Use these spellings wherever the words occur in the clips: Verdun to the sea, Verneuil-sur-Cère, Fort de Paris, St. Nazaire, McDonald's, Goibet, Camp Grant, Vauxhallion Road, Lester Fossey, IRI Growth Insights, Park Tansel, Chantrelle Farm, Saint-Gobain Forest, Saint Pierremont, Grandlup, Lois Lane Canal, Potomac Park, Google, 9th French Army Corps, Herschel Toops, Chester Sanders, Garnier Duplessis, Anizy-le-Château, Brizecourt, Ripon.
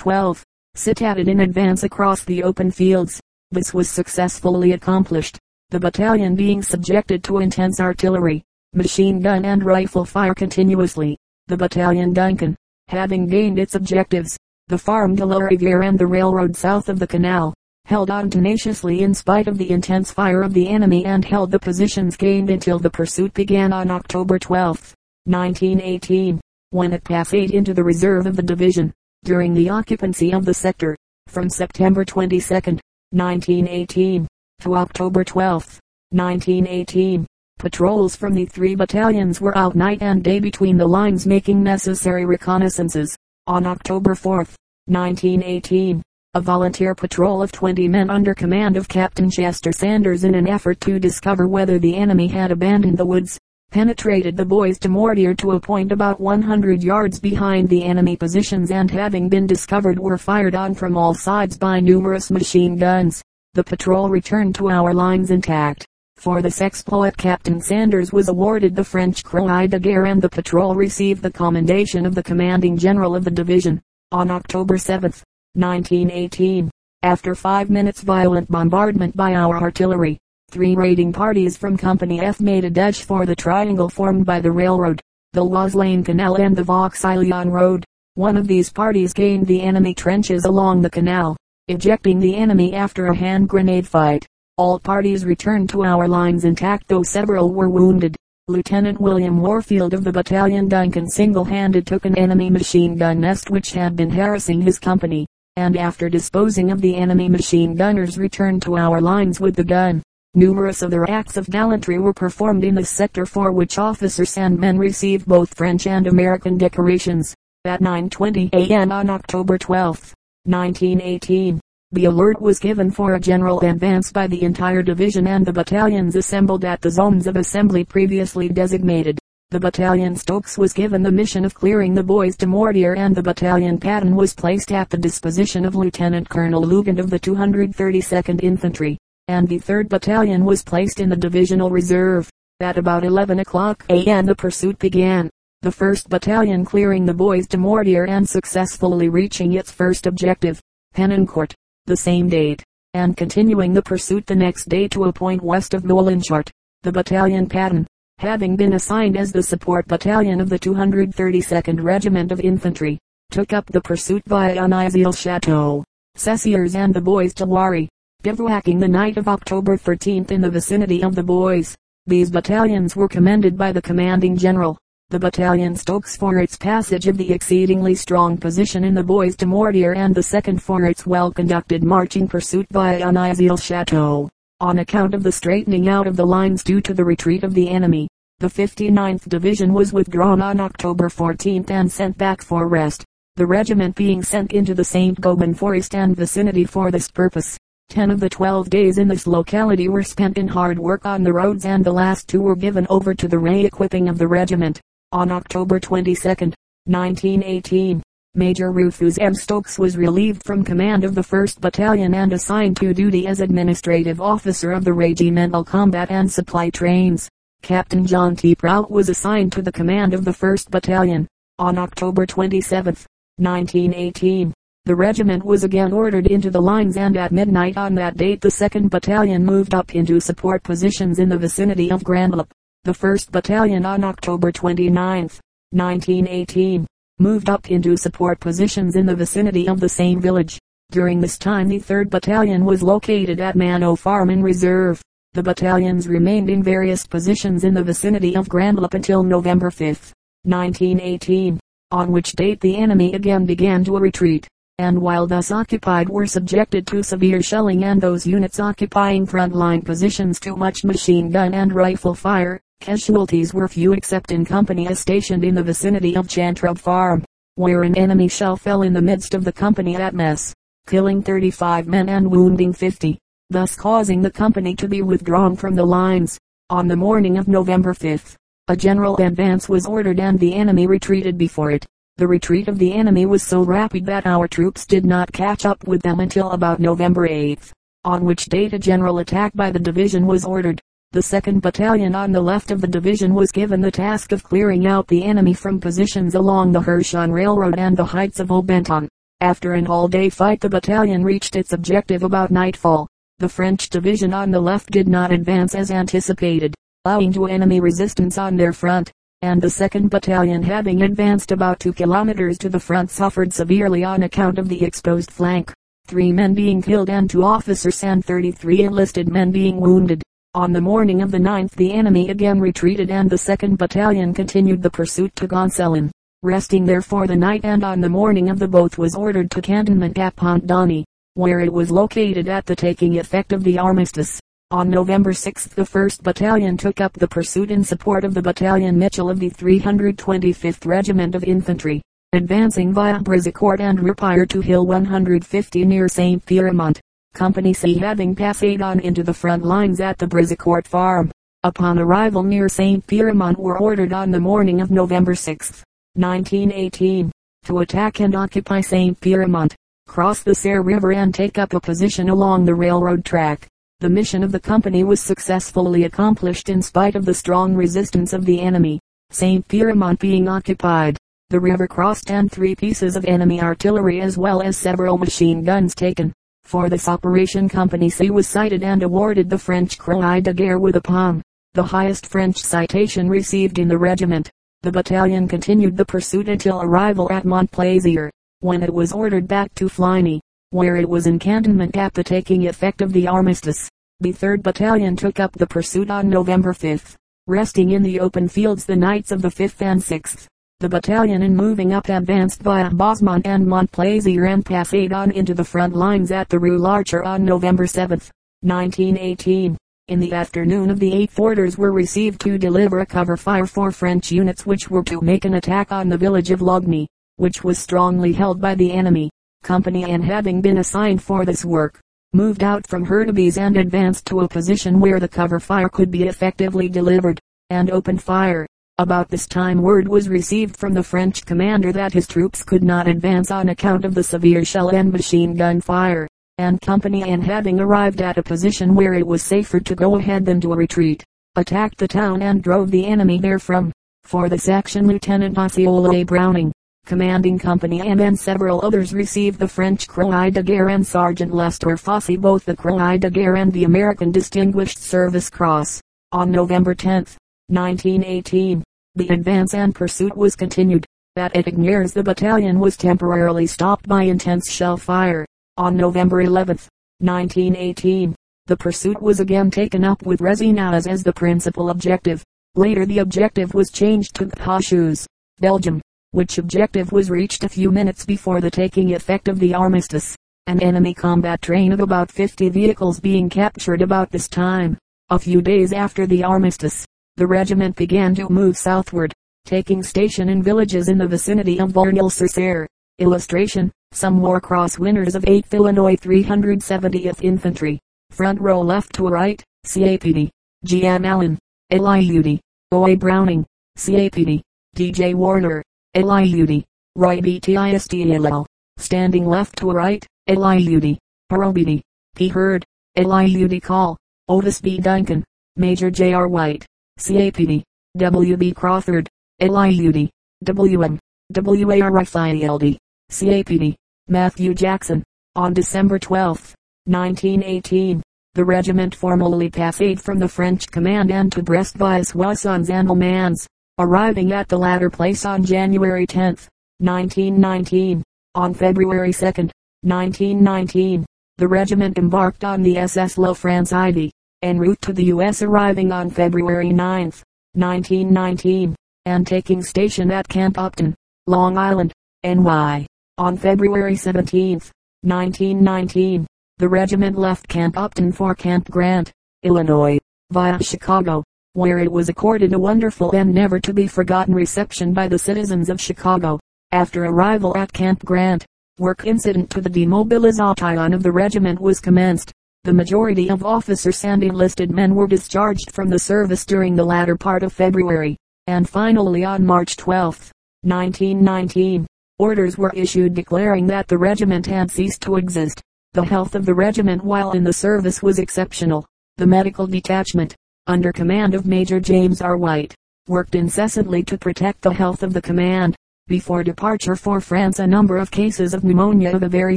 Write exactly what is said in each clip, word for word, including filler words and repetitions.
twelve. Citaded in advance across the open fields. This was successfully accomplished, the battalion being subjected to intense artillery, machine gun and rifle fire continuously. The battalion Duncan, having gained its objectives, the Farm de la Rivière and the railroad south of the canal, held on tenaciously in spite of the intense fire of the enemy and held the positions gained until the pursuit began on October twelfth, nineteen eighteen, when it passed into the reserve of the division, during the occupancy of the sector, from September twenty-second, nineteen eighteen, to October twelfth, nineteen eighteen. Patrols from the three battalions were out night and day between the lines making necessary reconnaissances. On October fourth, nineteen eighteen, a volunteer patrol of twenty men under command of Captain Chester Sanders, in an effort to discover whether the enemy had abandoned the woods, penetrated the Bois de Mortier to a point about one hundred yards behind the enemy positions, and having been discovered were fired on from all sides by numerous machine guns. The patrol returned to our lines intact. For this exploit Captain Sanders was awarded the French Croix de Guerre, and the patrol received the commendation of the commanding general of the division. On October seventh, nineteen eighteen, after five minutes violent bombardment by our artillery, three raiding parties from Company F made a dash for the triangle formed by the railroad, the Lois Lane Canal and the Vauxhallion Road. One of these parties gained the enemy trenches along the canal, ejecting the enemy after a hand grenade fight. All parties returned to our lines intact, though several were wounded. Lieutenant William Warfield of the battalion Duncan single-handed took an enemy machine gun nest which had been harassing his company, and after disposing of the enemy machine gunners returned to our lines with the gun. Numerous other acts of gallantry were performed in this sector, for which officers and men received both French and American decorations. At nine twenty a m on October twelfth, nineteen eighteen, the alert was given for a general advance by the entire division, and the battalions assembled at the zones of assembly previously designated. The battalion Stokes was given the mission of clearing the Bois de Mortier, and the battalion Patton was placed at the disposition of Lieutenant Colonel Lugent of the two hundred thirty-second Infantry, and the third Battalion was placed in the divisional reserve. At about eleven o'clock a m the pursuit began, the first Battalion clearing the Bois de Mortier and successfully reaching its first objective, Penancourt, the same date, and continuing the pursuit the next day to a point west of Moulinchart. The battalion Patton, having been assigned as the support battalion of the two hundred thirty-second Regiment of Infantry, took up the pursuit via Anizy-le-Château, Cessiers and the Bois de Wari, bivouacking the night of October thirteenth in the vicinity of the Bois. These battalions were commended by the commanding general, the battalion Stokes, for its passage of the exceedingly strong position in the Bois de Mortier, and the second for its well-conducted marching pursuit by Anizy-le-Château, on account of the straightening out of the lines due to the retreat of the enemy. The fifty-ninth Division was withdrawn on October fourteenth and sent back for rest, the regiment being sent into the Saint-Gobain Forest and vicinity for this purpose. Ten of the twelve days in this locality were spent in hard work on the roads, and the last two were given over to the re-equipping of the regiment. On October twenty-second, nineteen eighteen, Major Rufus M. Stokes was relieved from command of the first Battalion and assigned to duty as administrative officer of the regimental combat and supply trains. Captain John T. Prout was assigned to the command of the first Battalion. On October twenty-seventh, nineteen eighteen, the regiment was again ordered into the lines, and at midnight on that date the second Battalion moved up into support positions in the vicinity of Grandlup. The first Battalion on October twenty-ninth, nineteen eighteen, moved up into support positions in the vicinity of the same village. During this time the third Battalion was located at Manor Farm in reserve. The battalions remained in various positions in the vicinity of Grandlup until November fifth, nineteen eighteen, on which date the enemy again began to retreat, and while thus occupied were subjected to severe shelling and those units occupying front-line positions to much machine gun and rifle fire. Casualties were few except in Company A stationed in the vicinity of Chantrelle Farm, where an enemy shell fell in the midst of the company at mess, killing thirty-five men and wounding fifty, thus causing the company to be withdrawn from the lines. On the morning of November fifth, a general advance was ordered and the enemy retreated before it. The retreat of the enemy was so rapid that our troops did not catch up with them until about November eighth, on which date a general attack by the division was ordered. The second Battalion on the left of the division was given the task of clearing out the enemy from positions along the Hershon Railroad and the heights of Obenton. After an all-day fight the battalion reached its objective about nightfall. The French division on the left did not advance as anticipated, owing to enemy resistance on their front, and the second battalion, having advanced about two kilometers to the front, suffered severely on account of the exposed flank, three men being killed and two officers and thirty-three enlisted men being wounded. On the morning of the ninth the enemy again retreated and the second battalion continued the pursuit to Goncelin, resting there for the night, and on the morning of the both was ordered to cantonment at Pont Donny, where it was located at the taking effect of the armistice. On November sixth the first Battalion took up the pursuit in support of the Battalion Mitchell of the three hundred twenty-fifth Regiment of Infantry, advancing via Brizecourt and Repire to Hill one hundred fifty near Saint Pierremont, Company C having passed on into the front lines at the Brizecourt farm. Upon arrival near Saint Pierremont were ordered on the morning of November sixth, nineteen eighteen, to attack and occupy Saint Pierremont, cross the Serre River and take up a position along the railroad track. The mission of the company was successfully accomplished in spite of the strong resistance of the enemy, Saint Pierremont being occupied, the river crossed and three pieces of enemy artillery as well as several machine guns taken. For this operation Company C was cited and awarded the French Croix de Guerre with a palm, the highest French citation received in the regiment. The battalion continued the pursuit until arrival at Montplaisier, when it was ordered back to Fligny, where it was in cantonment at the taking effect of the armistice. The third Battalion took up the pursuit on November fifth, resting in the open fields the nights of the fifth and sixth. The battalion in moving up advanced via Bosemont and Montplaisier and passed on into the front lines at the Rue Larcher on November seventh, nineteen eighteen. In the afternoon of the eighth orders were received to deliver a cover fire for French units which were to make an attack on the village of Lugny, which was strongly held by the enemy. Company N, having been assigned for this work, moved out from Hurtubise and advanced to a position where the cover fire could be effectively delivered, and opened fire. About this time word was received from the French commander that his troops could not advance on account of the severe shell and machine gun fire, and Company N, having arrived at a position where it was safer to go ahead than to retreat, attacked the town and drove the enemy therefrom. For this action Lieutenant Osceola A. Browning, commanding Company M, and several others received the French Croix de Guerre, and Sergeant Lester Fossey both the Croix de Guerre and the American Distinguished Service Cross. On November tenth, nineteen eighteen, the advance and pursuit was continued. At Etignères the battalion was temporarily stopped by intense shell fire. On November eleventh, nineteen eighteen, the pursuit was again taken up with Resinaz as the principal objective. Later the objective was changed to Pachus, Belgium, which objective was reached a few minutes before the taking effect of the armistice, an enemy combat train of about fifty vehicles being captured about this time. A few days after the armistice, the regiment began to move southward, taking station in villages in the vicinity of Verneuil-sur-Cère. Illustration, some war cross winners of eighth Illinois three hundred seventieth Infantry. Front row left to right, C A P D, G M Allen, L I U D, O A Browning, C A P D, D J Warner, L I U D, Roy B T I S T L L, standing left to right, L I U D, P R O B D, P Hurd, L I U D Call, Otis B Duncan, Major J R White, C A P D, W B Crawford, L I U D, W M, W A R F I E L D, C A P D, Matthew Jackson. On December twelfth, nineteen eighteen, the regiment formally passed from the French command and to Brest via Soissons and Le Mans, arriving at the latter place on January tenth, nineteen nineteen. On February second, nineteen nineteen, the regiment embarked on the S S La France Ivy, en route to the U S, arriving on February ninth, nineteen nineteen, and taking station at Camp Upton, Long Island, N Y. On February seventeenth, nineteen nineteen, the regiment left Camp Upton for Camp Grant, Illinois, via Chicago, where it was accorded a wonderful and never to be forgotten reception by the citizens of Chicago. After arrival at Camp Grant, work incident to the demobilization of the regiment was commenced. The majority of officers and enlisted men were discharged from the service during the latter part of February, and finally on March twelfth, nineteen nineteen, orders were issued declaring that the regiment had ceased to exist. The health of the regiment while in the service was exceptional. The medical detachment, under command of Major James R. White, worked incessantly to protect the health of the command, Before departure for France a number of cases of pneumonia of a very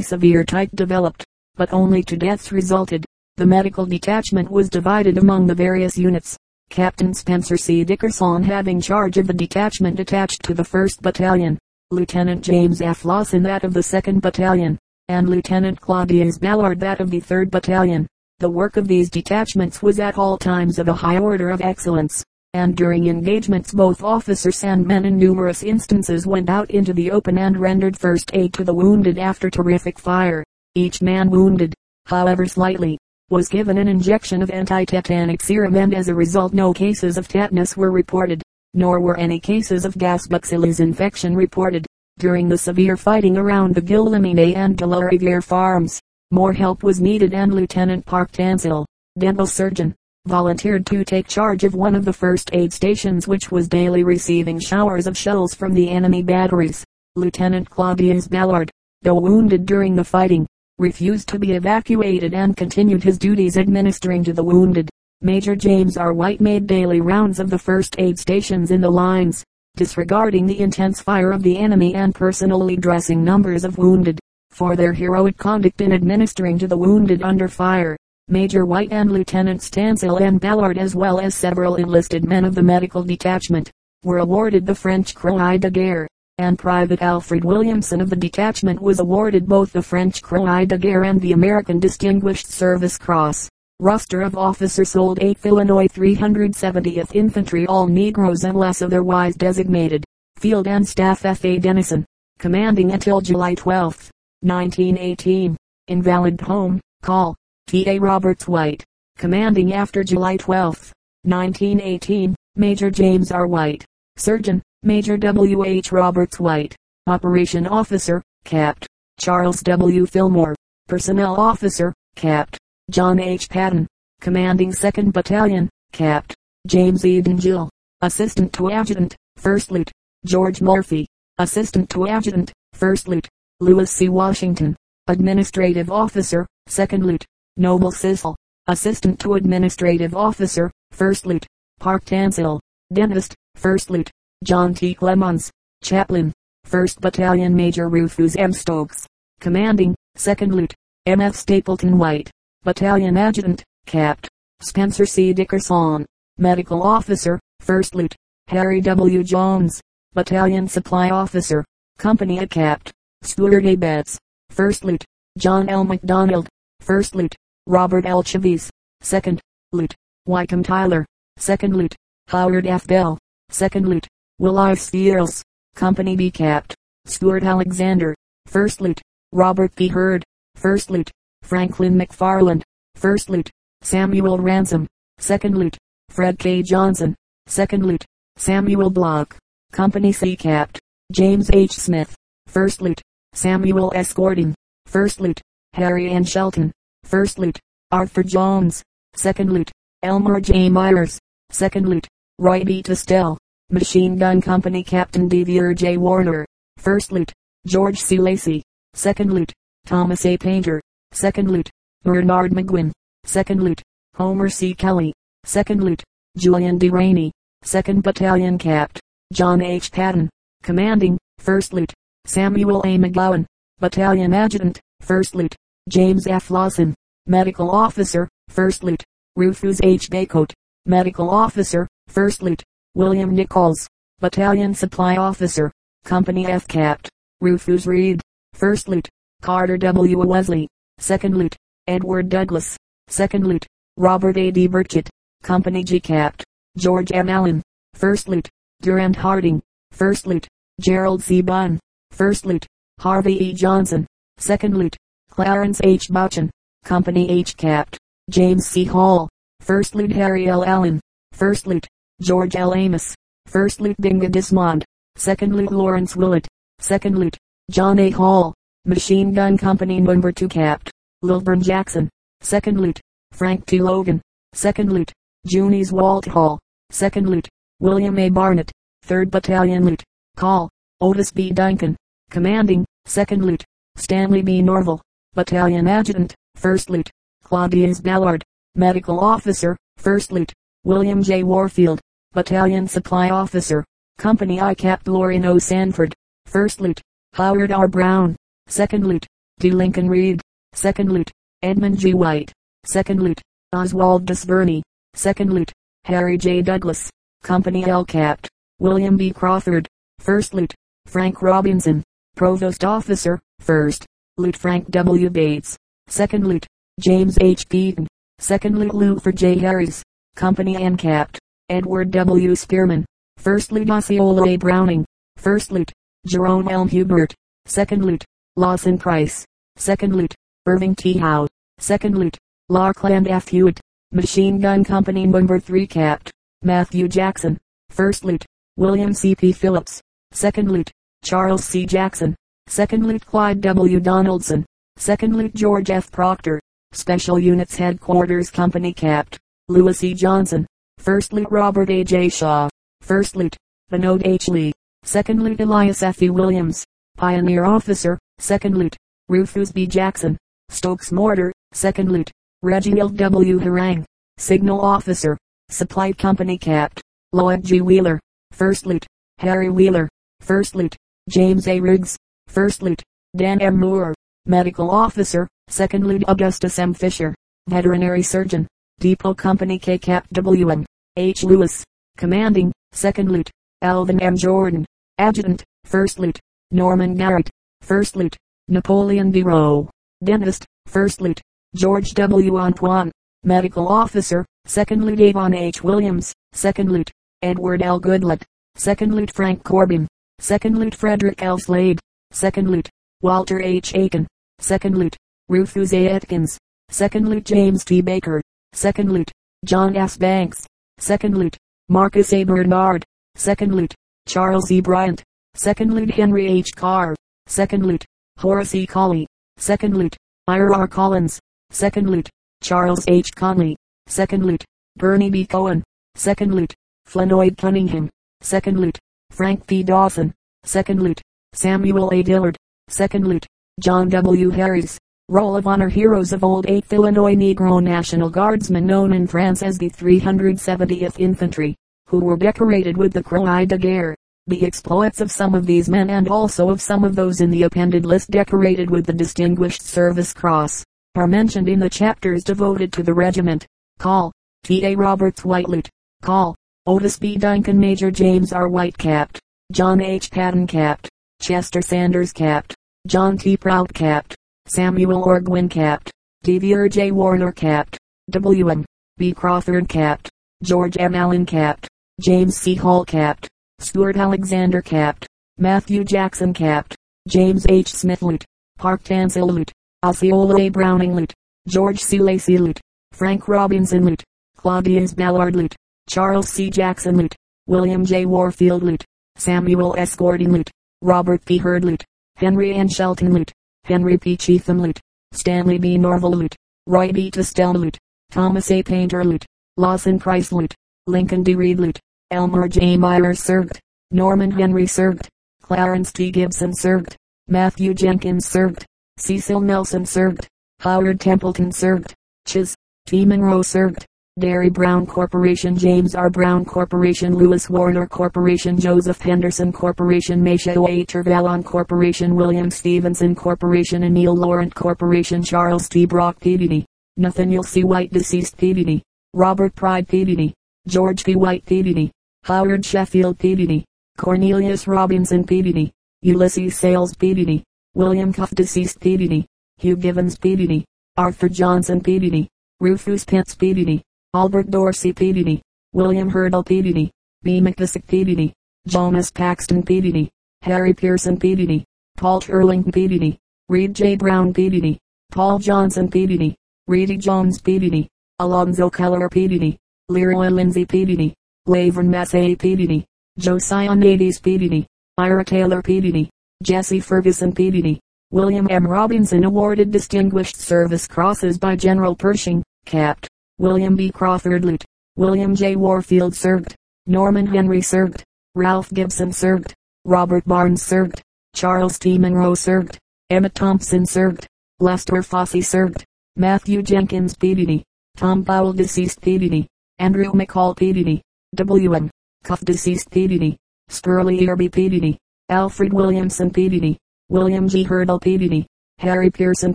severe type developed, but only two deaths resulted. The medical detachment was divided among the various units. Captain Spencer C. Dickerson having charge of the detachment attached to the first Battalion, Lieutenant James F. Lawson that of the second Battalion, and Lieutenant Claudius Ballard that of the third Battalion. The work of these detachments was at all times of a high order of excellence, and during engagements both officers and men in numerous instances went out into the open and rendered first aid to the wounded after terrific fire. Each man wounded, however slightly, was given an injection of anti-tetanic serum, and as a result no cases of tetanus were reported, nor were any cases of gasbacillus infection reported. During the severe fighting around the Guillemine and de la Rivière farms, more help was needed, and Lieutenant Park Tansel, dental surgeon, volunteered to take charge of one of the first aid stations which was daily receiving showers of shells from the enemy batteries. Lieutenant Claudius Ballard, though wounded during the fighting, refused to be evacuated and continued his duties administering to the wounded. Major James R. White made daily rounds of the first aid stations in the lines, disregarding the intense fire of the enemy and personally dressing numbers of wounded for their heroic conduct in administering to the wounded under fire. Major White and Lieutenants Stansel and Ballard, as well as several enlisted men of the medical detachment, were awarded the French Croix de Guerre, and Private Alfred Williamson of the detachment was awarded both the French Croix de Guerre and the American Distinguished Service Cross. Roster of officers sold eighth Illinois three hundred seventieth Infantry, all Negroes unless otherwise designated. Field and Staff F A Dennison, commanding until July twelfth, nineteen eighteen, invalid home, call, T A Roberts White, commanding after July twelfth, nineteen eighteen, Major James R. White, surgeon, Major W H Roberts White, operation officer, Capt. Charles W. Fillmore, personnel officer, Capt. John H. Patton, commanding second Battalion, Capt. James Eden Gill, assistant to adjutant, first Lieutenant George Murphy, assistant to adjutant, first Lieutenant Lewis C. Washington, administrative officer, second Lieutenant Noble Sissel, assistant to administrative officer, first Lieutenant Park Tansel, dentist, first Lieutenant John T. Clemons, chaplain, first Battalion. Major Rufus M. Stokes, commanding second Lieutenant M F Stapleton White, battalion adjutant, Capt. Spencer C. Dickerson, medical officer, first Lieutenant Harry W. Jones, battalion supply officer, company at Capt. Stuart A. Betts, first Lieutenant John L. McDonald, first Lieutenant Robert L. Chavis, second Lieutenant Wycombe Tyler, second Lieutenant Howard F. Bell, second Lieutenant Will I. Searles, Company B, Capt. Stuart Alexander, first Lieutenant Robert P. Hurd, first Lieutenant Franklin McFarland, first Lieutenant Samuel Ransom, second Lieutenant Fred K. Johnson, second Lieutenant Samuel Block, Company C, Capt. James H. Smith, first Lieutenant Samuel S. Gordon, first Lieutenant Harry N. Shelton, first Lieutenant Arthur Jones, second Lieutenant Elmer J. Myers, second Lieutenant Roy B. Testell, Machine Gun Company, Captain D V R J. Warner, first Lieutenant George C. Lacey, second Lieutenant Thomas A. Painter, second Lieutenant Bernard McGuinn, second Lieutenant Homer C. Kelly, second Lieutenant Julian D. Rainey, second Battalion, Captain John H. Patton, commanding, first Lieutenant Samuel A. McGowan, battalion adjutant, first Lieutenant James F. Lawson, medical officer, first Lieutenant Rufus H. Baycote, medical officer, first Lieutenant William Nichols, battalion supply officer, Company F, Capt. Rufus Reed, first Lieutenant Carter W. Wesley, second Lieutenant Edward Douglas, second Lieutenant Robert A. D. Burchett, Company G, Capt. George M. Allen, first Lieutenant Durand Harding, first Lieutenant Gerald C. Bunn, first Lieutenant Harvey E. Johnson, second Lieutenant Clarence H. Bouchan, Company H, Capt. James C. Hall, first Lieutenant Harry L. Allen, first Lieutenant George L. Amos, first Lieutenant Binga Dismond, second Lieutenant Lawrence Willett, second Lieutenant John A. Hall, Machine Gun Company Number two, Capt. Lilburn Jackson, second Lieutenant Frank T. Logan, second Lieutenant Junies Walt Hall, second Lieutenant William A. Barnett, third Battalion, Lieutenant Call, Otis B. Duncan, commanding, second Lieutenant Stanley B. Norville, battalion adjutant, first Lieutenant Claudius Ballard, medical officer, first Lieutenant William J. Warfield, battalion supply officer, Company I, Capt. Lauren O. Sanford, First Lieutenant Howard R. Brown, Second Lieutenant D. Lincoln Reed, Second Lieutenant Edmund G. White, Second Lieutenant Oswald Desverney, Second Lieutenant Harry J. Douglas, Company L. Capt. William B. Crawford, First Lieutenant Frank Robinson, Provost Officer, First Lieutenant Frank W. Bates, Second Lieutenant James H. Keaton, Second Lieutenant Luther J. Harris, Company N. Capt. Edward W. Spearman, First Lieutenant Osceola A. Browning, First Lieutenant Jerome L. Hubert, Second Lieutenant Lawson Price, Second Lieutenant Irving T. Howe, Second Lieutenant Larkland F. Hewitt, Machine Gun Company Number three Capt. Matthew Jackson, First Lieutenant William C. P. Phillips, Second Lieutenant Charles C. Jackson, Second Lieutenant Clyde W. Donaldson, Second Lieutenant George F. Proctor, Special Units Headquarters Company Capt. Louis E. Johnson, First Lieutenant Robert A. J. Shaw, First Lieutenant Vinod H. Lee, Second Lieutenant Elias F. E. Williams, Pioneer Officer, Second Lieutenant Rufus B. Jackson, Stokes Mortar, Second Lieutenant Reginald W. Harang, Signal Officer, Supply Company Capt. Lloyd G. Wheeler, First Lieutenant Harry Wheeler, First Lieutenant James A. Riggs, First Lieutenant Dan M. Moore, Medical Officer, Second Lieutenant Augustus M. Fisher, Veterinary Surgeon, Depot Company K. Capt. W. M. H. Lewis, Commanding, Second Lieutenant Alvin M. Jordan, Adjutant, First Lieutenant Norman Garrett, First Lieutenant Napoleon B. Rowe, Dentist, First Lieutenant George W. Antoine, Medical Officer, Second Lieutenant Avon H. Williams, Second Lieutenant Edward L. Goodlett, Second Lieutenant Frank Corbin, Second Lieutenant Frederick L. Slade, Second Lieutenant Walter H. Aiken, Second Lieutenant Rufus A. Atkins, Second Lieutenant James T. Baker, Second Lieutenant John S. Banks, Second Lieutenant Marcus A. Bernard, Second Lieutenant Charles E. Bryant, Second Lieutenant Henry H. Carr, Second Lieutenant Horace E. Colley, Second Lieutenant Ira R. Collins, Second Lieutenant Charles H. Conley, Second Lieutenant Bernie B. Cohen, Second Lieutenant Flanoid Cunningham, Second Lieutenant Frank P. Dawson, Second Lieutenant Samuel A. Dillard, Second Lieutenant John W. Harris. Roll of Honor Heroes of Old eighth Illinois Negro National Guardsmen, known in France as the three hundred seventieth Infantry, who were decorated with the Croix de Guerre. The exploits of some of these men, and also of some of those in the appended list decorated with the Distinguished Service Cross, are mentioned in the chapters devoted to the regiment. Call, T. A. Roberts White Lieutenant Call, Otis B. Duncan Major James R. White Capt. John H. Patton Capt. Chester Sanders Capt. John T. Prout Capt. Samuel Orgwin Capt. D V R. J. Warner Capt. W. M. B. Crawford Capt. George M. Allen Capt. James C. Hall Capt. Stuart Alexander Capt. Matthew Jackson Capt. James H. Smith Lieutenant Park Tansel Lieutenant Osceola A. Browning Lieutenant George C. Lacey Lieutenant Frank Robinson Lieutenant Claudius Ballard Lieutenant Charles C. Jackson Lieutenant William J. Warfield Lieutenant Samuel S. Gordon Lieutenant Robert P. Hurd Lieutenant Henry N. Shelton Lieutenant Henry P. Cheatham Lieutenant Stanley B. Norval Lieutenant Roy B. Testell Lieutenant Thomas A. Painter Lieutenant Lawson Price Lieutenant Lincoln D. Reed Lieutenant Elmer J. Myers served, Norman Henry served, Clarence T. Gibson served, Matthew Jenkins served, Cecil Nelson served, Howard Templeton served, Chis. T. Monroe served, Derry Brown Corporation James R. Brown Corporation Lewis Warner Corporation Joseph Henderson Corporation Maceo A. Tervalon Corporation William Stevenson Corporation Emil Laurent Corporation Charles T. Brock Peabody, Nathaniel C. White deceased Peabody, Robert Pride Peabody, George P. White Peabody, Howard Sheffield Peabody, Cornelius Robinson Peabody, Ulysses Sales Peabody, William Cuff deceased Peabody, Hugh Givens Peabody, Arthur Johnson Peabody, Rufus Pitts Peabody, Albert Dorsey Peabody, William Hurdle Peabody, B. McKissick Peabody, Jonas Paxton Peabody, Harry Pearson Peabody, Paul Turling Peabody, Reed J. Brown Peabody, Paul Johnson Peabody, Reedy Jones Peabody, Alonzo Keller Peabody, Leroy Lindsay Peabody, Laverne Massey Peabody, Josiah Nades Peabody, Ira Taylor Peabody, Jesse Ferguson Peabody, William M. Robinson awarded Distinguished Service Crosses by General Pershing, Capt. William B. Crawford Lieutenant William J. Warfield served, Norman Henry served, Ralph Gibson served, Robert Barnes served, Charles T. Monroe served, Emma Thompson served, Lester Fossey served, Matthew Jenkins Peabody, Tom Powell deceased Peabody, Andrew McCall Peabody, W M. Cuff deceased Peabody, Spurley Irby Peabody, Alfred Williamson Peabody, William G. Hurdle Peabody, Harry Pearson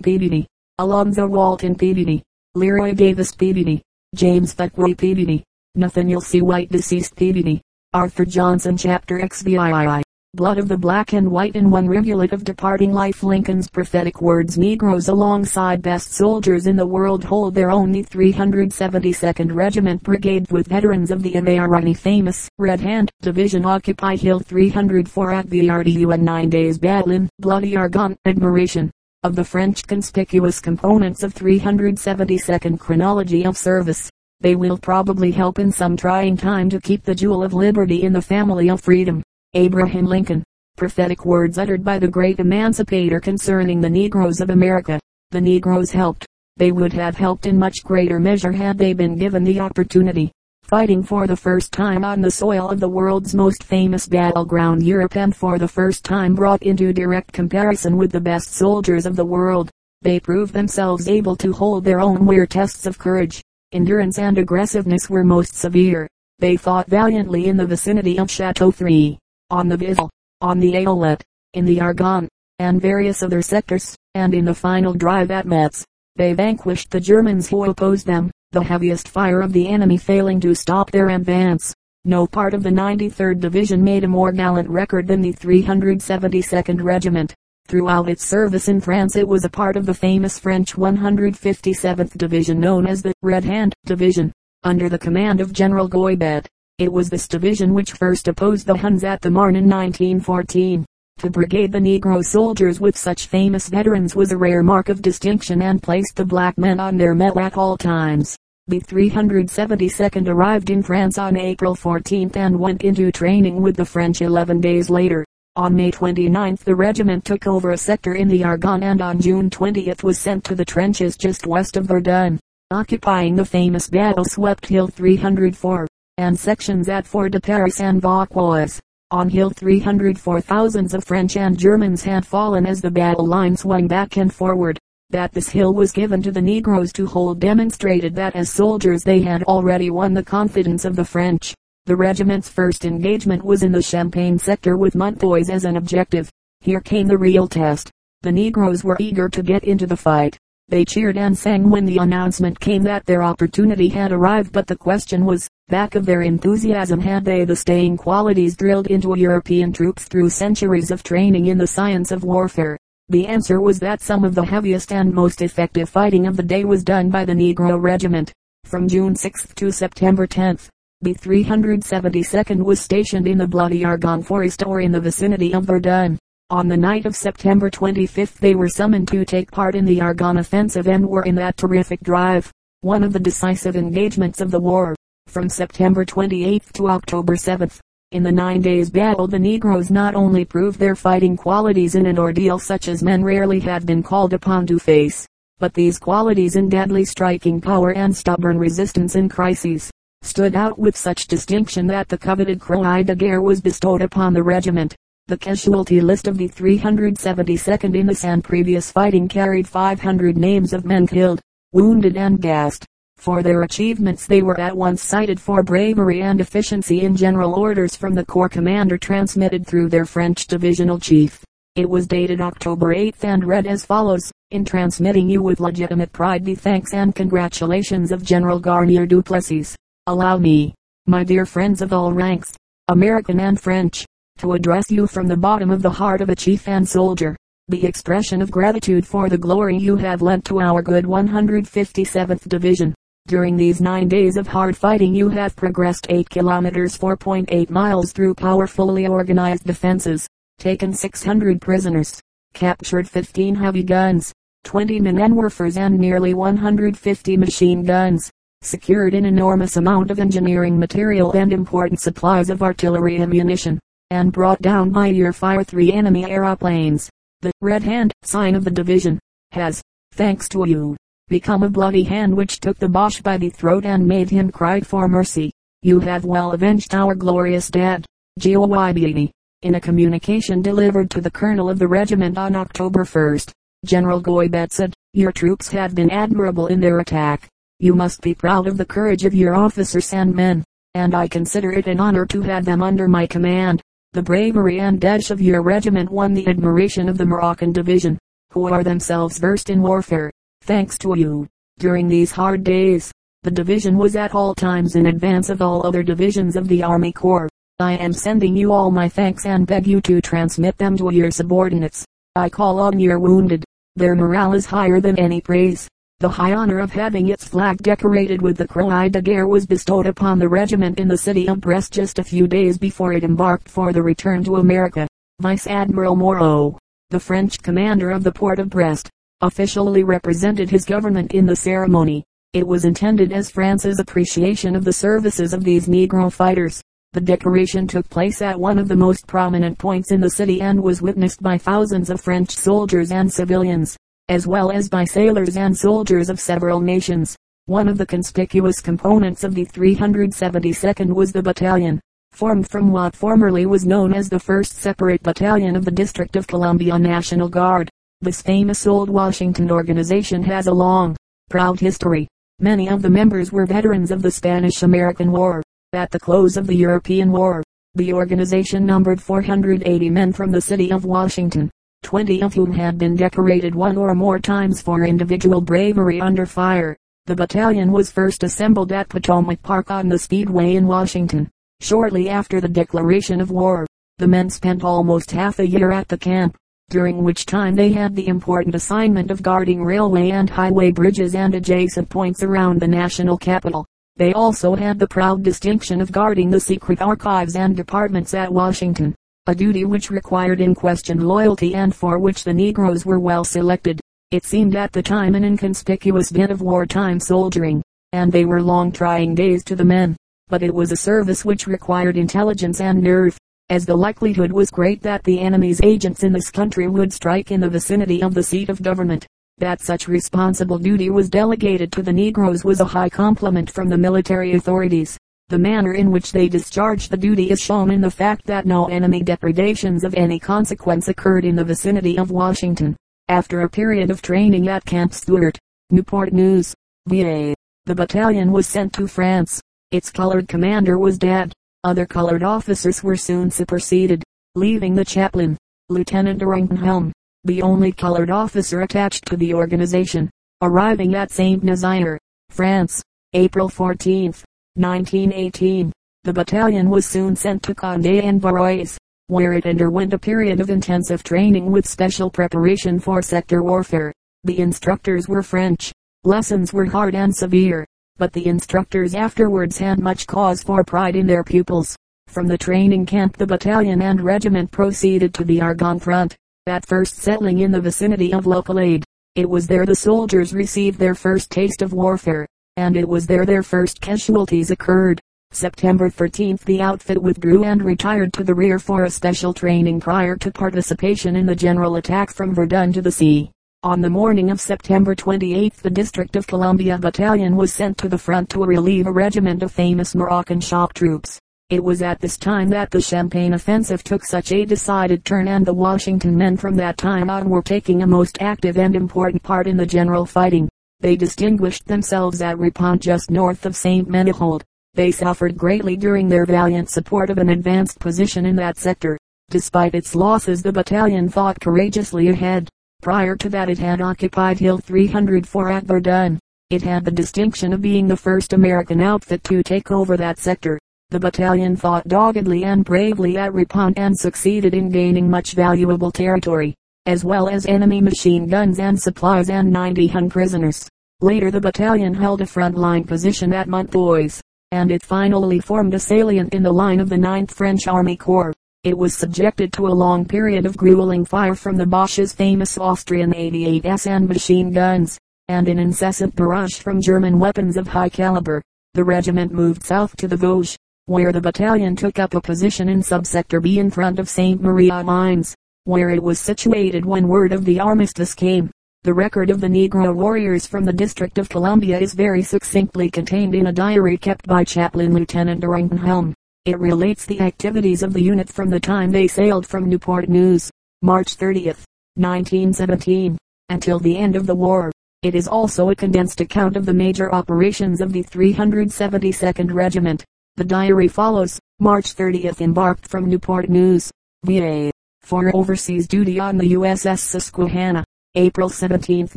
Peabody, Alonzo Walton Peabody, Leroy Davis Peabody, James Futway Peabody, Nathaniel C. White deceased Peabody, Arthur Johnson Chapter X V I I I, Blood of the Black and White in One Rivulet of Departing Life. Lincoln's prophetic words. Negroes alongside best soldiers in the world hold their only three hundred seventy-second Regiment Brigade with veterans of the M A R N E famous Red Hand Division occupy Hill three hundred four at the R D U and nine days battle in bloody Argonne. Admiration of the French conspicuous components of three hundred seventy-second chronology of service. They will probably help in some trying time to keep the jewel of liberty in the family of freedom. Abraham Lincoln, prophetic words uttered by the great emancipator concerning the Negroes of America. The Negroes helped. They would have helped in much greater measure had they been given the opportunity. Fighting for the first time on the soil of the world's most famous battleground Europe, and for the first time brought into direct comparison with the best soldiers of the world, they proved themselves able to hold their own where tests of courage, endurance and aggressiveness were most severe. They fought valiantly in the vicinity of Chateau three. On the Vizille, on the Aoulette, in the Argonne, and various other sectors, and in the final drive at Metz, they vanquished the Germans who opposed them, the heaviest fire of the enemy failing to stop their advance. No part of the ninety-third Division made a more gallant record than the three hundred seventy-second Regiment. Throughout its service in France it was a part of the famous French one hundred fifty-seventh Division known as the Red Hand Division, under the command of General Goibet. It was this division which first opposed the Huns at the Marne in nineteen fourteen. To brigade the Negro soldiers with such famous veterans was a rare mark of distinction and placed the black men on their mettle at all times. The three hundred seventy-second arrived in France on April fourteenth and went into training with the French eleven days later. On May twenty-ninth the regiment took over a sector in the Argonne, and on June twentieth was sent to the trenches just west of Verdun, occupying the famous battle-swept Hill three hundred four. And sections at Fort de Paris and Vauquois. On Hill three hundred four thousands of French and Germans had fallen as the battle line swung back and forward. That this hill was given to the Negroes to hold demonstrated that as soldiers they had already won the confidence of the French. The regiment's first engagement was in the Champagne sector with Montplaisier as an objective. Here came the real test. The Negroes were eager to get into the fight. They cheered and sang when the announcement came that their opportunity had arrived, but the question was, back of their enthusiasm, had they the staying qualities drilled into European troops through centuries of training in the science of warfare? The answer was that some of the heaviest and most effective fighting of the day was done by the Negro Regiment. From June sixth to September tenth, the three hundred seventy-second was stationed in the bloody Argonne Forest or in the vicinity of Verdun. On the night of September twenty-fifth they were summoned to take part in the Argonne offensive and were in that terrific drive, one of the decisive engagements of the war, from September twenty-eighth to October seventh. In the nine days battle the Negroes not only proved their fighting qualities in an ordeal such as men rarely had been called upon to face, but these qualities in deadly striking power and stubborn resistance in crises, stood out with such distinction that the coveted Croix de Guerre was bestowed upon the regiment. The casualty list of the three hundred seventy-second in this and previous fighting carried five hundred names of men killed, wounded and gassed. For their achievements they were at once cited for bravery and efficiency in general orders from the corps commander transmitted through their French divisional chief. It was dated October eighth and read as follows: "In transmitting you with legitimate pride the thanks and congratulations of General Garnier Duplessis, allow me, my dear friends of all ranks, American and French, to address you from the bottom of the heart of a chief and soldier, the expression of gratitude for the glory you have lent to our good one hundred fifty-seventh Division. During these nine days of hard fighting you have progressed eight kilometers four point eight miles through powerfully organized defenses, taken six hundred prisoners, captured fifteen heavy guns, twenty minenwerfers and nearly one hundred fifty machine guns, secured an enormous amount of engineering material and important supplies of artillery ammunition, and brought down by your fire three enemy aeroplanes. The Red Hand, sign of the division, has, thanks to you, become a bloody hand which took the Boche by the throat and made him cry for mercy. You have well avenged our glorious dead, G O Y B E." In a communication delivered to the colonel of the regiment on October first, General Goibet said, "Your troops have been admirable in their attack. You must be proud of the courage of your officers and men, and I consider it an honor to have them under my command. The bravery and dash of your regiment won the admiration of the Moroccan division, who are themselves versed in warfare. Thanks to you, during these hard days, the division was at all times in advance of all other divisions of the Army Corps. I am sending you all my thanks and beg you to transmit them to your subordinates. I call on your wounded. Their morale is higher than any praise. The high honor of having its flag decorated with the Croix de Guerre was bestowed upon the regiment in the city of Brest just a few days before it embarked for the return to America. Vice Admiral Moreau, the French commander of the port of Brest, officially represented his government in the ceremony. It was intended as France's appreciation of the services of these Negro fighters. The decoration took place at one of the most prominent points in the city and was witnessed by thousands of French soldiers and civilians, as well as by sailors and soldiers of several nations. One of the conspicuous components of the three hundred seventy-second was the battalion, formed from what formerly was known as the first Separate Battalion of the District of Columbia National Guard. This famous old Washington organization has a long, proud history. Many of the members were veterans of the Spanish-American War. At the close of the European War, the organization numbered four hundred eighty men from the city of Washington, twenty of whom had been decorated one or more times for individual bravery under fire. The battalion was first assembled at Potomac Park on the Speedway in Washington. Shortly after the declaration of war, the men spent almost half a year at the camp, during which time they had the important assignment of guarding railway and highway bridges and adjacent points around the national capital. They also had the proud distinction of guarding the secret archives and departments at Washington, a duty which required unquestioned loyalty and for which the Negroes were well selected. It seemed at the time an inconspicuous bit of wartime soldiering, and they were long trying days to the men, but it was a service which required intelligence and nerve, as the likelihood was great that the enemy's agents in this country would strike in the vicinity of the seat of government. That such responsible duty was delegated to the Negroes was a high compliment from the military authorities. The manner in which they discharged the duty is shown in the fact that no enemy depredations of any consequence occurred in the vicinity of Washington. After a period of training at Camp Stewart, Newport News, Virginia, the battalion was sent to France. Its colored commander was dead. Other colored officers were soon superseded, leaving the chaplain, Lieutenant Arington, the only colored officer attached to the organization. Arriving at Saint Nazaire, France, April fourteenth, nineteen eighteen, the battalion was soon sent to Condé and Barois, where it underwent a period of intensive training with special preparation for sector warfare. The instructors were French. Lessons were hard and severe, but the instructors afterwards had much cause for pride in their pupils. From the training camp the battalion and regiment proceeded to the Argonne front, at first settling in the vicinity of Localade. It was there the soldiers received their first taste of warfare, and it was there their first casualties occurred. September thirteenth the outfit withdrew and retired to the rear for a special training prior to participation in the general attack from Verdun to the sea. On the morning of September twenty-eighth the District of Columbia Battalion was sent to the front to relieve a regiment of famous Moroccan shock troops. It was at this time that the Champagne offensive took such a decided turn, and the Washington men from that time on were taking a most active and important part in the general fighting. They distinguished themselves at Ripon just north of Saint Menehould. They suffered greatly during their valiant support of an advanced position in that sector. Despite its losses the battalion fought courageously ahead. Prior to that it had occupied Hill three hundred four at Verdun. It had the distinction of being the first American outfit to take over that sector. The battalion fought doggedly and bravely at Ripon and succeeded in gaining much valuable territory, as well as enemy machine guns and supplies and ninety Hun prisoners. Later the battalion held a front-line position at Montplaisier, and it finally formed a salient in the line of the ninth French Army Corps. It was subjected to a long period of grueling fire from the Boche's famous Austrian A T eights and machine guns, and an incessant barrage from German weapons of high caliber. The regiment moved south to the Vosges, where the battalion took up a position in subsector B in front of Saint Maria Mines, where it was situated when word of the armistice came. The record of the Negro warriors from the District of Columbia is very succinctly contained in a diary kept by Chaplain Lieutenant Arington. It relates the activities of the unit from the time they sailed from Newport News, March thirtieth, nineteen seventeen, until the end of the war. It is also a condensed account of the major operations of the three hundred seventy-second Regiment. The diary follows. March thirtieth embarked from Newport News, V A, for overseas duty on the U S S Susquehanna. April seventeenth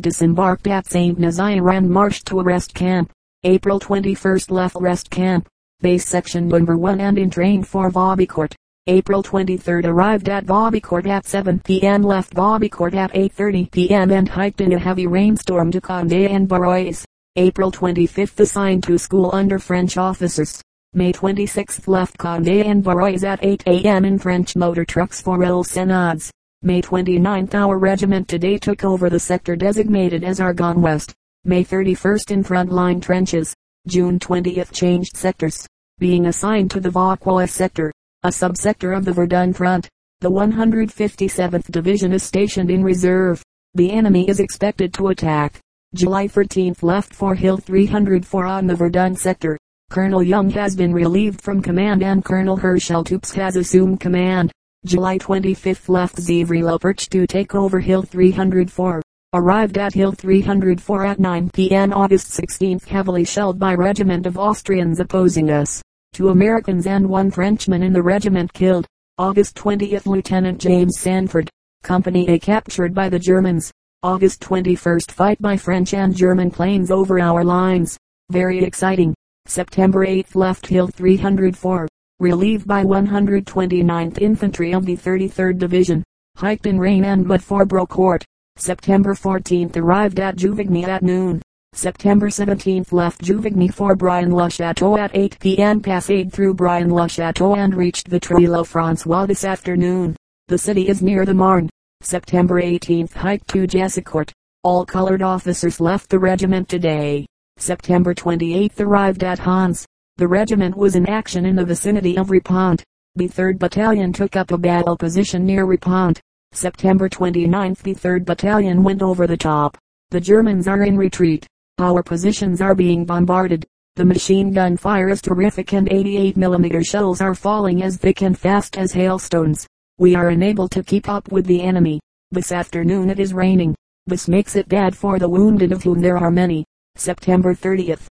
disembarked at Saint Nazaire and marched to a rest camp. April twenty-first left rest camp, base section number one, and entrained for Vauxhallion. April twenty-third arrived at Vauxhallion at seven p m left Vauxhallion at eight thirty p m and hiked in a heavy rainstorm to Condé and Barois. April twenty-fifth assigned to school under French officers. May twenty-sixth left Condé and Barois at eight a m in French motor trucks for El Senades. May twenty-ninth our regiment today took over the sector designated as Argonne West. May thirty-first in frontline trenches. June twentieth changed sectors, being assigned to the Vauquois sector, a subsector of the Verdun front. The one hundred fifty-seventh Division is stationed in reserve. The enemy is expected to attack. July thirteenth left for Hill three oh four on the Verdun sector. Colonel Young has been relieved from command and Colonel Herschel Toops has assumed command. July twenty-fifth left Zivri-le-Perche to take over Hill three oh four. Arrived at Hill three oh four at nine p m August sixteenth heavily shelled by regiment of Austrians opposing us. Two Americans and one Frenchman in the regiment killed. August twentieth Lieutenant James Sanford, Company A, captured by the Germans. August twenty-first fight by French and German planes over our lines. Very exciting. September eighth left Hill three oh four. Relieved by one hundred twenty-ninth Infantry of the thirty-third Division. Hiked in rain and mud for Brizecourt. September fourteenth arrived at Juvigny at noon. September seventeenth left Juvigny for Brian-le-Château at eight p m Passade through Brian-le-Château and reached Vitry-le-François this afternoon. The city is near the Marne. September eighteenth hiked to Jessicourt. All colored officers left the regiment today. September twenty-eighth arrived at Hans. The regiment was in action in the vicinity of Ripon. The third Battalion took up a battle position near Ripon. September twenty-ninth the third Battalion went over the top. The Germans are in retreat. Our positions are being bombarded. The machine gun fire is terrific and eighty-eight millimeter shells are falling as thick and fast as hailstones. We are unable to keep up with the enemy. This afternoon it is raining. This makes it bad for the wounded, of whom there are many. September thirtieth.